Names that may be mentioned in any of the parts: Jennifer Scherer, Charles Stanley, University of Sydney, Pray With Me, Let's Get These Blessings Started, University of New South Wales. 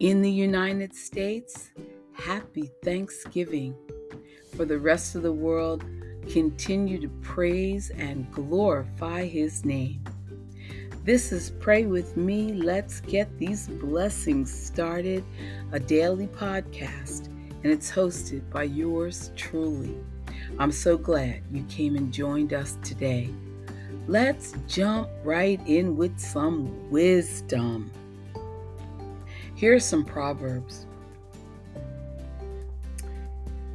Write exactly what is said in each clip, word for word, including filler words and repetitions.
In the United States, happy Thanksgiving. For the rest of the world, continue to praise and glorify His name. This is Pray With Me, Let's Get These Blessings Started, a daily podcast, and it's hosted by yours truly. I'm so glad you came and joined us today. Let's jump right in with some wisdom. Here are some proverbs.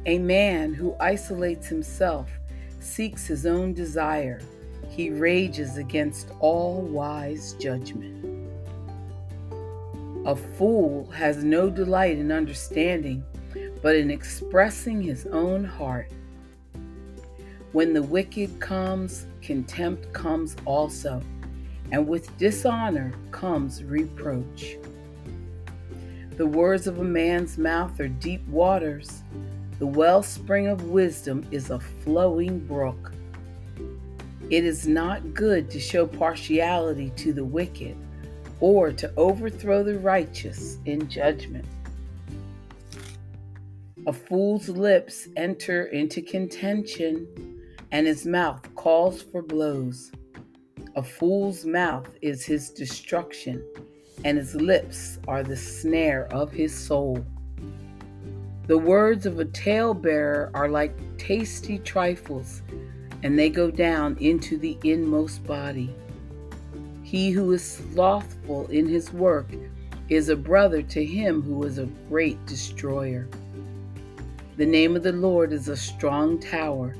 A man who isolates himself seeks his own desire. He rages against all wise judgment. A fool has no delight in understanding, but in expressing his own heart. When the wicked comes, contempt comes also, and with dishonor comes reproach. The words of a man's mouth are deep waters. The wellspring of wisdom is a flowing brook. It is not good to show partiality to the wicked or to overthrow the righteous in judgment. A fool's lips enter into contention, and his mouth calls for blows. A fool's mouth is his destruction, and his lips are the snare of his soul. The words of a talebearer are like tasty trifles, and they go down into the inmost body. He who is slothful in his work is a brother to him who is a great destroyer. The name of the Lord is a strong tower.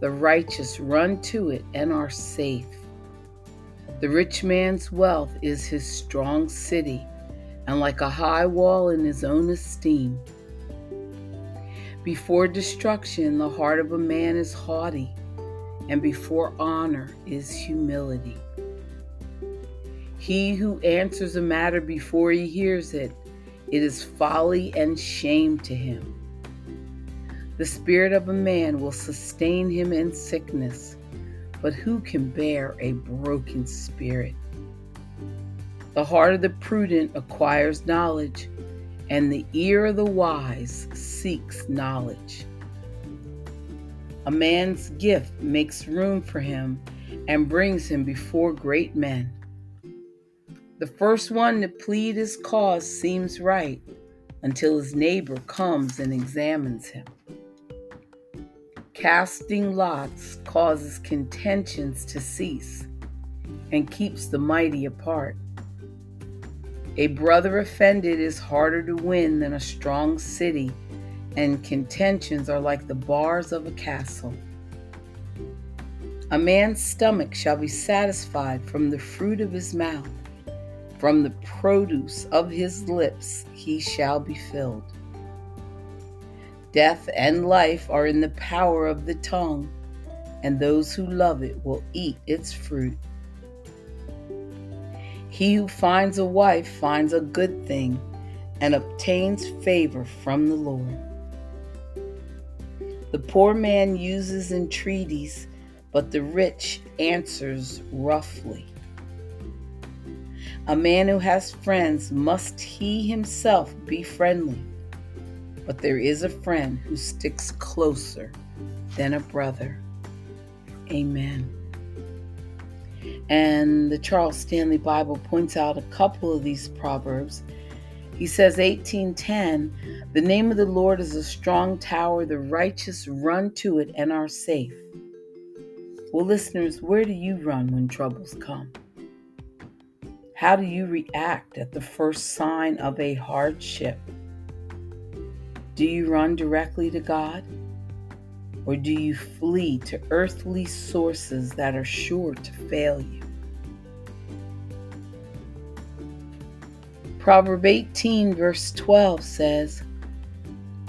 The righteous run to it and are safe. The rich man's wealth is his strong city, and like a high wall in his own esteem. Before destruction, the heart of a man is haughty, and before honor is humility. He who answers a matter before he hears it, it is folly and shame to him. The spirit of a man will sustain him in sickness, but who can bear a broken spirit? The heart of the prudent acquires knowledge, and the ear of the wise seeks knowledge. A man's gift makes room for him and brings him before great men. The first one to plead his cause seems right until his neighbor comes and examines him. Casting lots causes contentions to cease and keeps the mighty apart. A brother offended is harder to win than a strong city, and contentions are like the bars of a castle. A man's stomach shall be satisfied from the fruit of his mouth. From the produce of his lips he shall be filled. Death and life are in the power of the tongue, and those who love it will eat its fruit. He who finds a wife finds a good thing and obtains favor from the Lord. The poor man uses entreaties, but the rich answers roughly. A man who has friends must he himself be friendly, but there is a friend who sticks closer than a brother. Amen. And the Charles Stanley Bible points out a couple of these proverbs. He says, eighteen ten, the name of the Lord is a strong tower. The righteous run to it and are safe. Well, listeners, where do you run when troubles come? How do you react at the first sign of a hardship? Do you run directly to God? Or do you flee to earthly sources that are sure to fail you? Proverb eighteen, verse twelve says,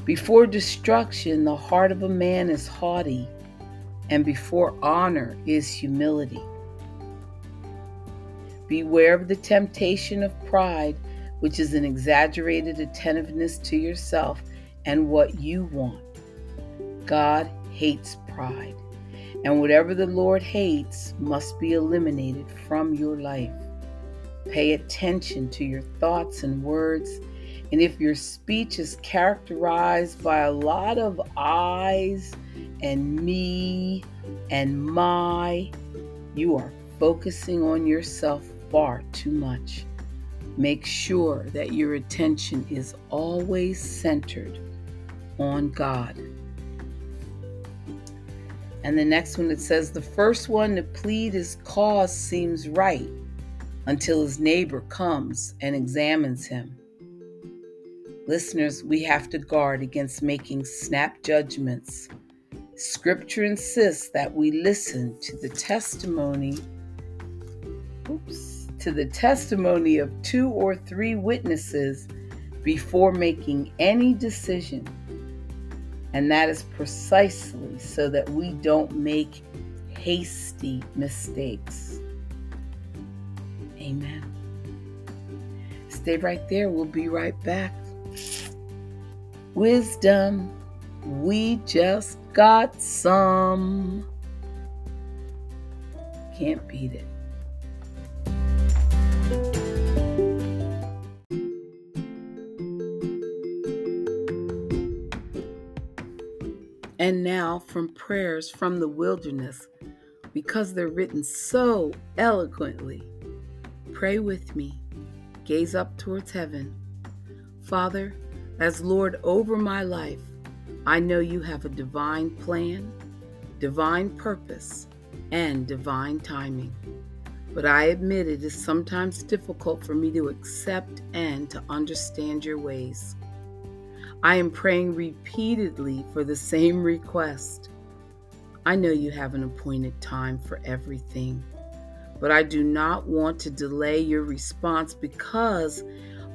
before destruction, the heart of a man is haughty, and before honor is humility. Beware of the temptation of pride, which is an exaggerated attentiveness to yourself and what you want. God hates pride, and whatever the Lord hates must be eliminated from your life. Pay attention to your thoughts and words And if your speech is characterized by a lot of I's and me and my, you are focusing on yourself far too much. Make sure that your attention is always centered on God. And the next one, it says, the first one to plead his cause seems right until his neighbor comes and examines him. Listeners, we have to guard against making snap judgments. Scripture insists that we listen to the testimony, oops, to the testimony of two or three witnesses before making any decision. And that is precisely so that we don't make hasty mistakes. Amen. Stay right there. We'll be right back. Wisdom, we just got some. Can't beat it. And now from Prayers from the Wilderness, because they're written so eloquently. Pray with me. Gaze up towards heaven. Father, as Lord over my life, I know you have a divine plan, divine purpose, and divine timing. But I admit it is sometimes difficult for me to accept and to understand your ways. I am praying repeatedly for the same request. I know you have an appointed time for everything, but I do not want to delay your response because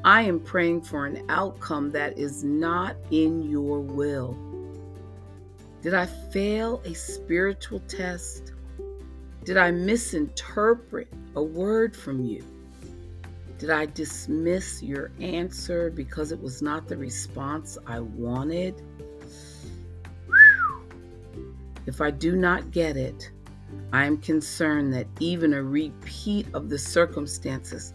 I am praying for an outcome that is not in your will. Did I fail a spiritual test? Did I misinterpret a word from you? Did I dismiss your answer because it was not the response I wanted? If I do not get it, I am concerned that even a repeat of the circumstances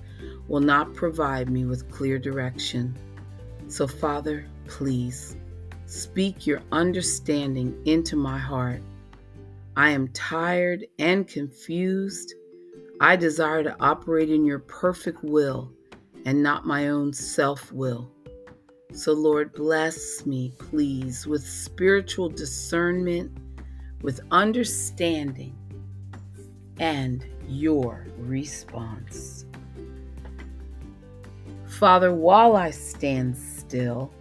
will not provide me with clear direction. So, Father, please speak your understanding into my heart. I am tired and confused. I desire to operate in your perfect will and not my own self-will. So Lord, bless me, please, with spiritual discernment, with understanding, and your response. Father, while I stand still,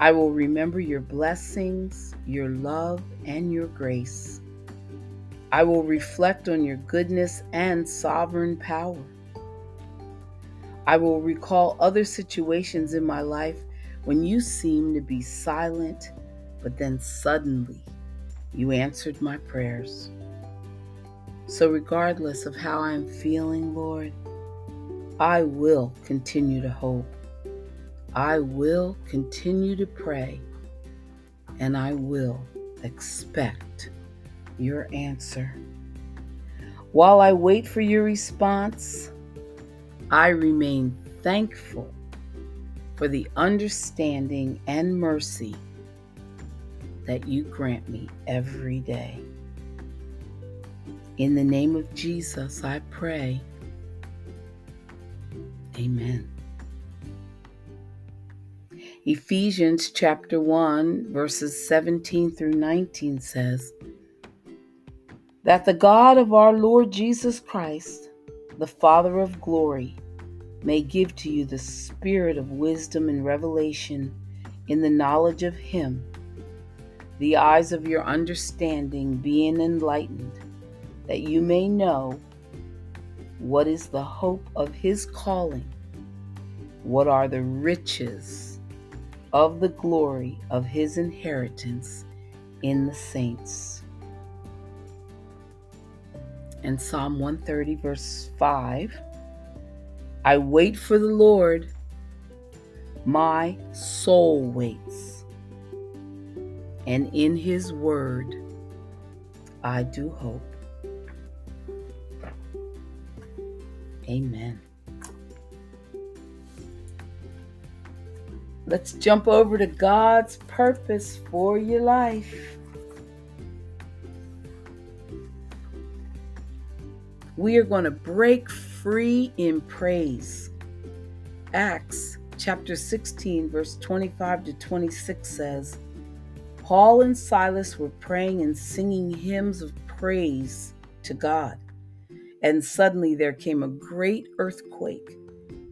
I will remember your blessings, your love, and your grace. I will reflect on your goodness and sovereign power. I will recall other situations in my life when you seemed to be silent, but then suddenly you answered my prayers. So regardless of how I am feeling, Lord, I will continue to hope. I will continue to pray, and I will expect your answer. While I wait for your response, I remain thankful for the understanding and mercy that you grant me every day. In the name of Jesus, I pray. Amen. Ephesians chapter one, verses seventeen through nineteen says, that the God of our Lord Jesus Christ, the Father of glory, may give to you the spirit of wisdom and revelation in the knowledge of him, the eyes of your understanding being enlightened, that you may know what is the hope of his calling, what are the riches of the glory of his inheritance in the saints. And Psalm one thirty, verse five, I wait for the Lord, my soul waits, and in his word I do hope. Amen. Let's jump over to God's purpose for your life. We are going to break free in praise. Acts chapter sixteen, verse twenty-five to twenty-six says, Paul and Silas were praying and singing hymns of praise to God. And suddenly there came a great earthquake,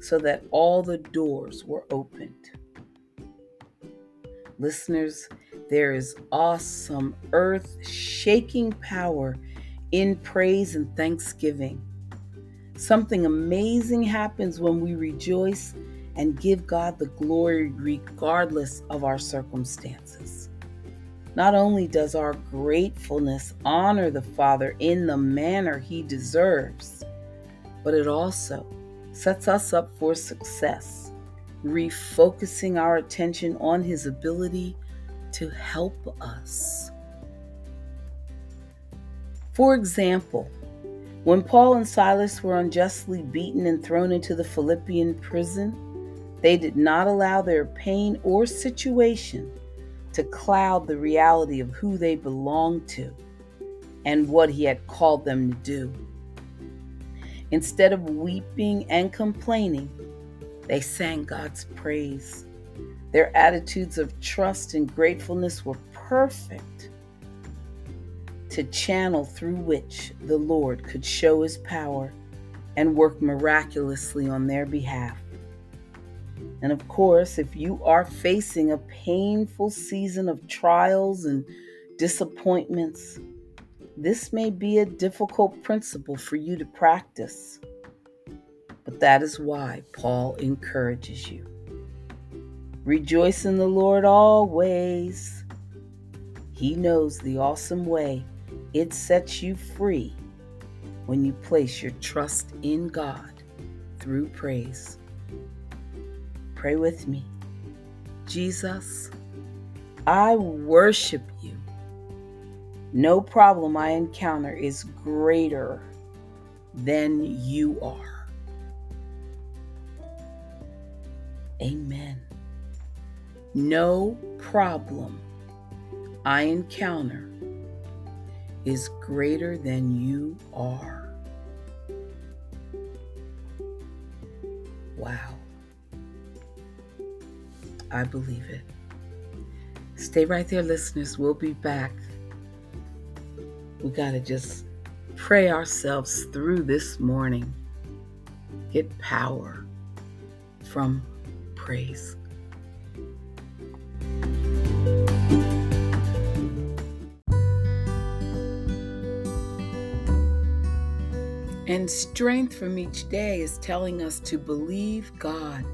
so that all the doors were opened. Listeners, there is awesome earth-shaking power in praise and thanksgiving. Something amazing happens when we rejoice and give God the glory regardless of our circumstances. Not only does our gratefulness honor the Father in the manner He deserves, but it also sets us up for success, refocusing our attention on His ability to help us. For example, when Paul and Silas were unjustly beaten and thrown into the Philippian prison, they did not allow their pain or situation to cloud the reality of who they belonged to and what He had called them to do. Instead of weeping and complaining, they sang God's praise. Their attitudes of trust and gratefulness were perfect to channel through which the Lord could show His power and work miraculously on their behalf. And of course, if you are facing a painful season of trials and disappointments, this may be a difficult principle for you to practice. But that is why Paul encourages you. Rejoice in the Lord always. He knows the awesome way it sets you free when you place your trust in God through praise. Pray with me. Jesus, I worship You. No problem I encounter is greater than You are. Amen. No problem I encounter is greater than You are. Wow. I believe it. Stay right there, listeners. We'll be back. We got to just pray ourselves through this morning. Get power from praise. And strength from each day is telling us to believe God.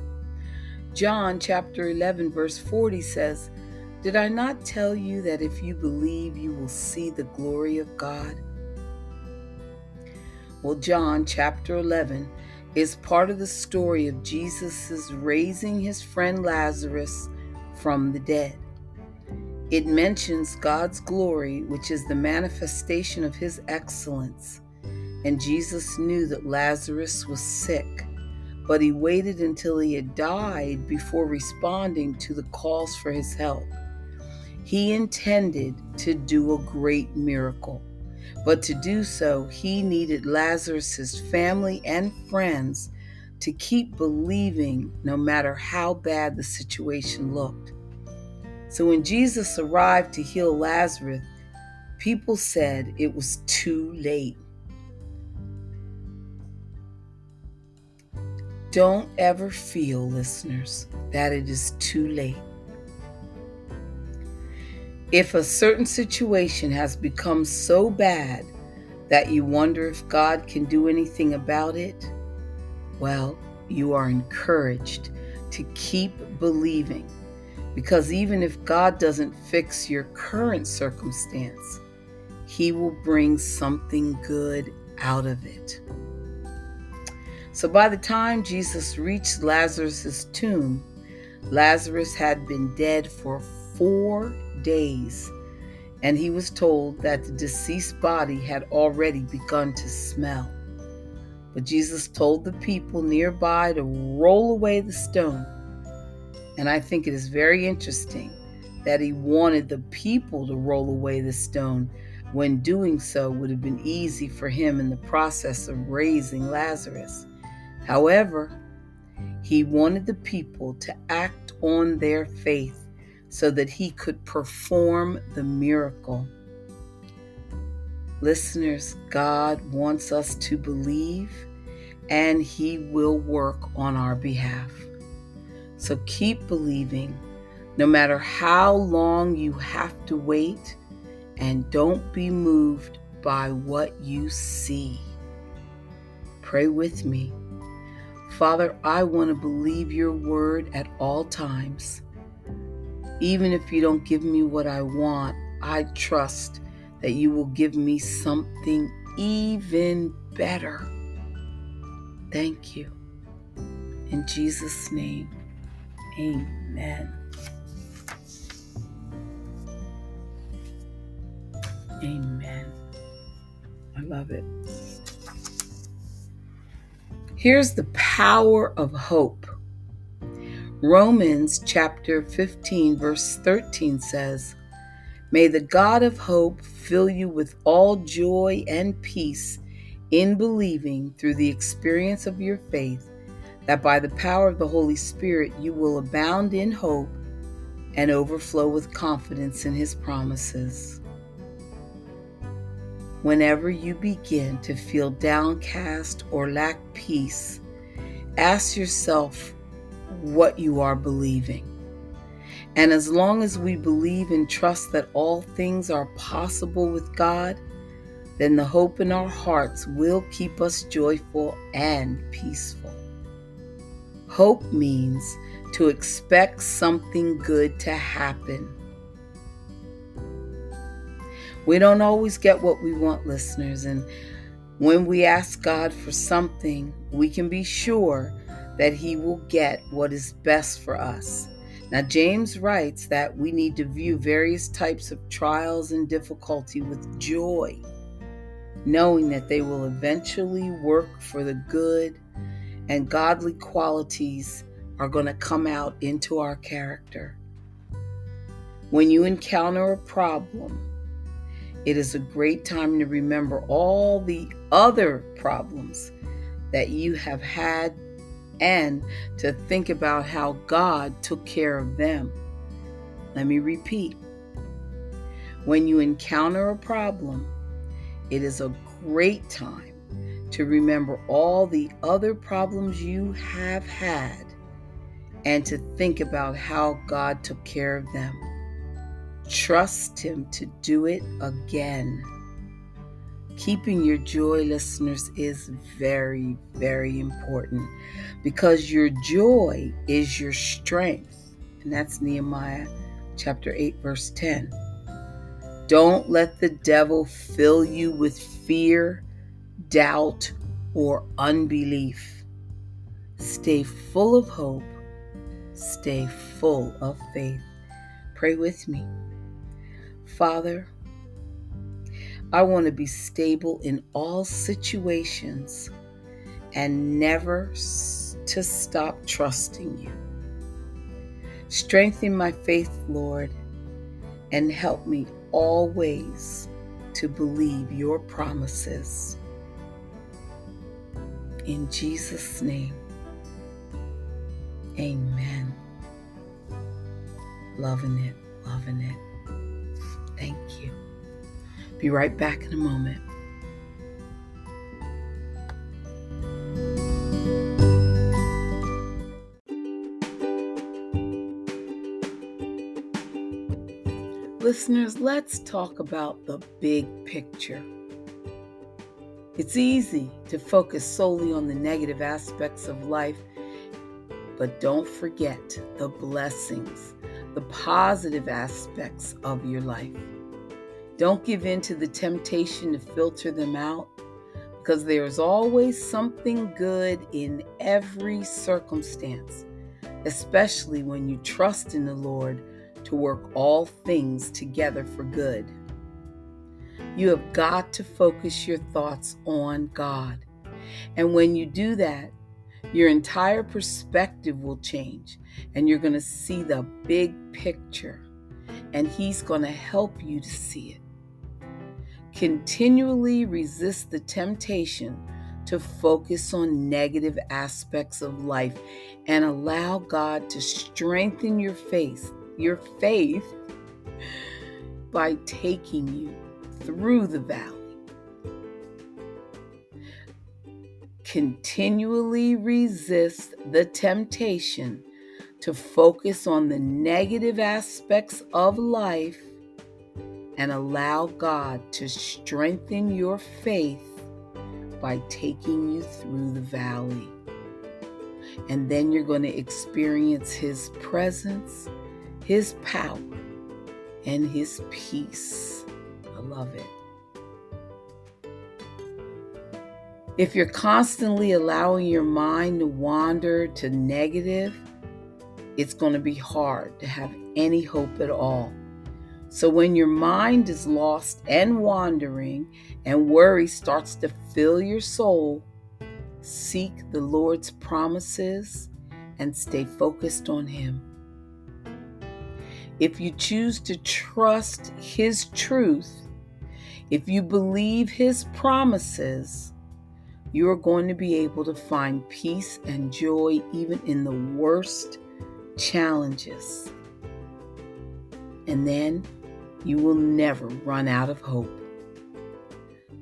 John chapter eleven, verse forty says, Did I not tell you that if you believe, you will see the glory of God? Well, John chapter eleven is part of the story of Jesus' raising His friend Lazarus from the dead. It mentions God's glory, which is the manifestation of His excellence. And Jesus knew that Lazarus was sick, but He waited until he had died before responding to the calls for his help. He intended to do a great miracle, but to do so, He needed Lazarus' family and friends to keep believing no matter how bad the situation looked. So when Jesus arrived to heal Lazarus, people said it was too late. Don't ever feel, listeners, that it is too late. If a certain situation has become so bad that you wonder if God can do anything about it, well, you are encouraged to keep believing, because even if God doesn't fix your current circumstance, He will bring something good out of it. So by the time Jesus reached Lazarus' tomb, Lazarus had been dead for four days, and he was told that the deceased body had already begun to smell. But Jesus told the people nearby to roll away the stone. And I think it is very interesting that he wanted the people to roll away the stone, when doing so would have been easy for him in the process of raising Lazarus. However, he wanted the people to act on their faith so that he could perform the miracle. Listeners, God wants us to believe, and he will work on our behalf. So keep believing, no matter how long you have to wait, and don't be moved by what you see. Pray with me. Father, I want to believe your word at all times. Even if you don't give me what I want, I trust that you will give me something even better. Thank you. In Jesus' name, amen. Amen. I love it. Here's the power of hope. Romans chapter fifteen, verse thirteen says, "May the God of hope fill you with all joy and peace in believing, through the experience of your faith, that by the power of the Holy Spirit you will abound in hope and overflow with confidence in his promises." Whenever you begin to feel downcast or lack peace, ask yourself what you are believing. And as long as we believe and trust that all things are possible with God, then the hope in our hearts will keep us joyful and peaceful. Hope means to expect something good to happen. We don't always get what we want, listeners, and when we ask God for something, we can be sure that he will get what is best for us. Now, James writes that we need to view various types of trials and difficulty with joy, knowing that they will eventually work for the good, and godly qualities are going to come out into our character. When you encounter a problem, it is a great time to remember all the other problems that you have had and to think about how God took care of them. Let me repeat. When you encounter a problem, it is a great time to remember all the other problems you have had and to think about how God took care of them. Trust him to do it again. Keeping your joy, listeners, is very, very important, because your joy is your strength. And that's Nehemiah chapter eight, verse ten. Don't let the devil fill you with fear, doubt, or unbelief. Stay full of hope. Stay full of faith. Pray with me. Father, I want to be stable in all situations and never to stop trusting you. Strengthen my faith, Lord, and help me always to believe your promises. In Jesus' name, amen. Loving it, loving it. Thank you. Be right back in a moment. Listeners, let's talk about the big picture. It's easy to focus solely on the negative aspects of life, but don't forget the blessings, the positive aspects of your life. Don't give in to the temptation to filter them out, because there is always something good in every circumstance, especially when you trust in the Lord to work all things together for good. You have got to focus your thoughts on God. And when you do that, Your entire perspective will change, and you're going to see the big picture, and he's going to help you to see it. Continually resist the temptation to focus on negative aspects of life and allow God to strengthen your faith, your faith by taking you through the valley. Continually resist the temptation to focus on the negative aspects of life and allow God to strengthen your faith by taking you through the valley. And then you're going to experience His presence, His power, and His peace. I love it. If you're constantly allowing your mind to wander to negative, it's going to be hard to have any hope at all. So when your mind is lost and wandering and worry starts to fill your soul, seek the Lord's promises and stay focused on Him. If you choose to trust His truth, if you believe His promises, you're going to be able to find peace and joy even in the worst challenges. And then you will never run out of hope.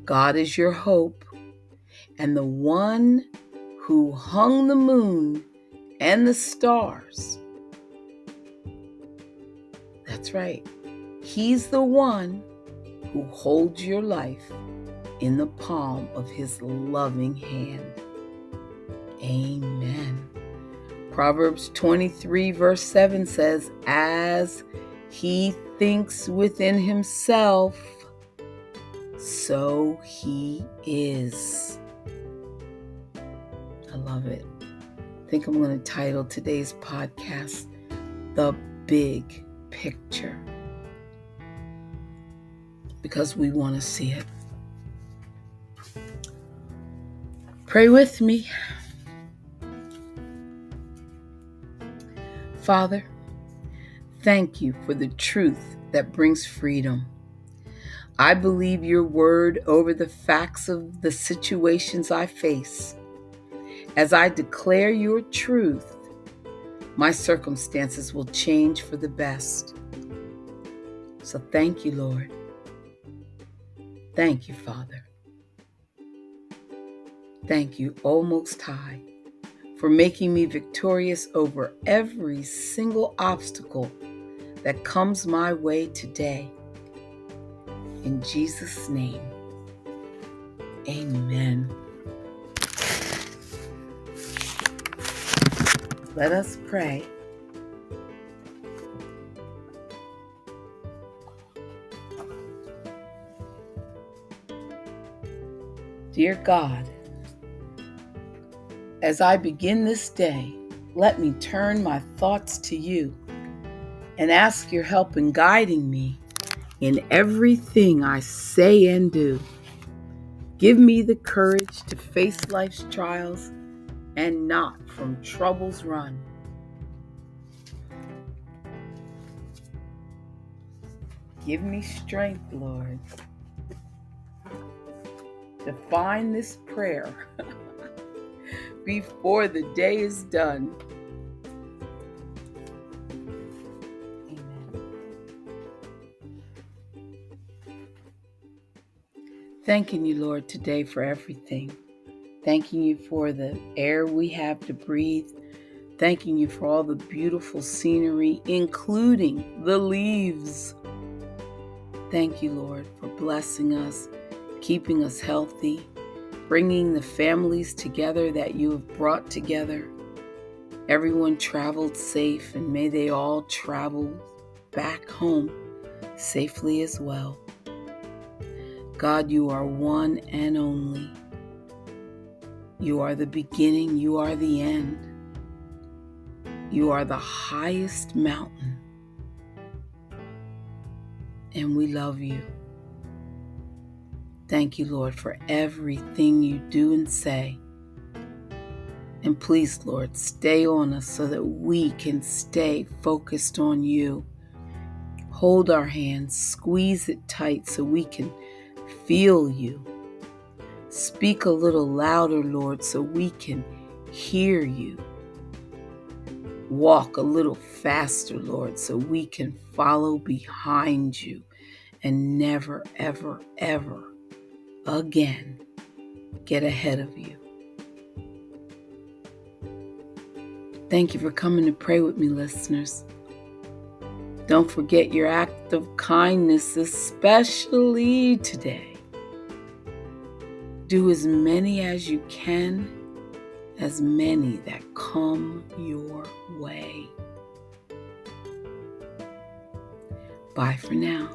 God is your hope, and the one who hung the moon and the stars. That's right. He's the one who holds your life in the palm of His loving hand. Amen. Proverbs twenty-three verse seven says, "As he thinks within himself, so he is." I love it. I think I'm going to title today's podcast, "The Big Picture," because we want to see it. Pray with me. Father, thank you for the truth that brings freedom. I believe your word over the facts of the situations I face. As I declare your truth, my circumstances will change for the best. So thank you, Lord. Thank you, Father. Thank you, O Most High, for making me victorious over every single obstacle that comes my way today. In Jesus' name, amen. Let us pray. Dear God, as I begin this day, let me turn my thoughts to you and ask your help in guiding me in everything I say and do. Give me the courage to face life's trials and not from troubles run. Give me strength, Lord, to find this prayer before the day is done. Amen. Thanking you, Lord, today for everything. Thanking you for the air we have to breathe. Thanking you for all the beautiful scenery, including the leaves. Thank you, Lord, for blessing us, keeping us healthy, bringing the families together that you have brought together. Everyone traveled safe, and may they all travel back home safely as well. God, you are one and only. You are the beginning. You are the end. You are the highest mountain. And we love you. Thank you, Lord, for everything you do and say. And please, Lord, stay on us so that we can stay focused on you. Hold our hands, squeeze it tight so we can feel you. Speak a little louder, Lord, so we can hear you. Walk a little faster, Lord, so we can follow behind you. And never, ever, ever again get ahead of you. Thank you for coming to pray with me, listeners. Don't forget your act of kindness, especially today. Do as many as you can, as many that come your way. Bye for now.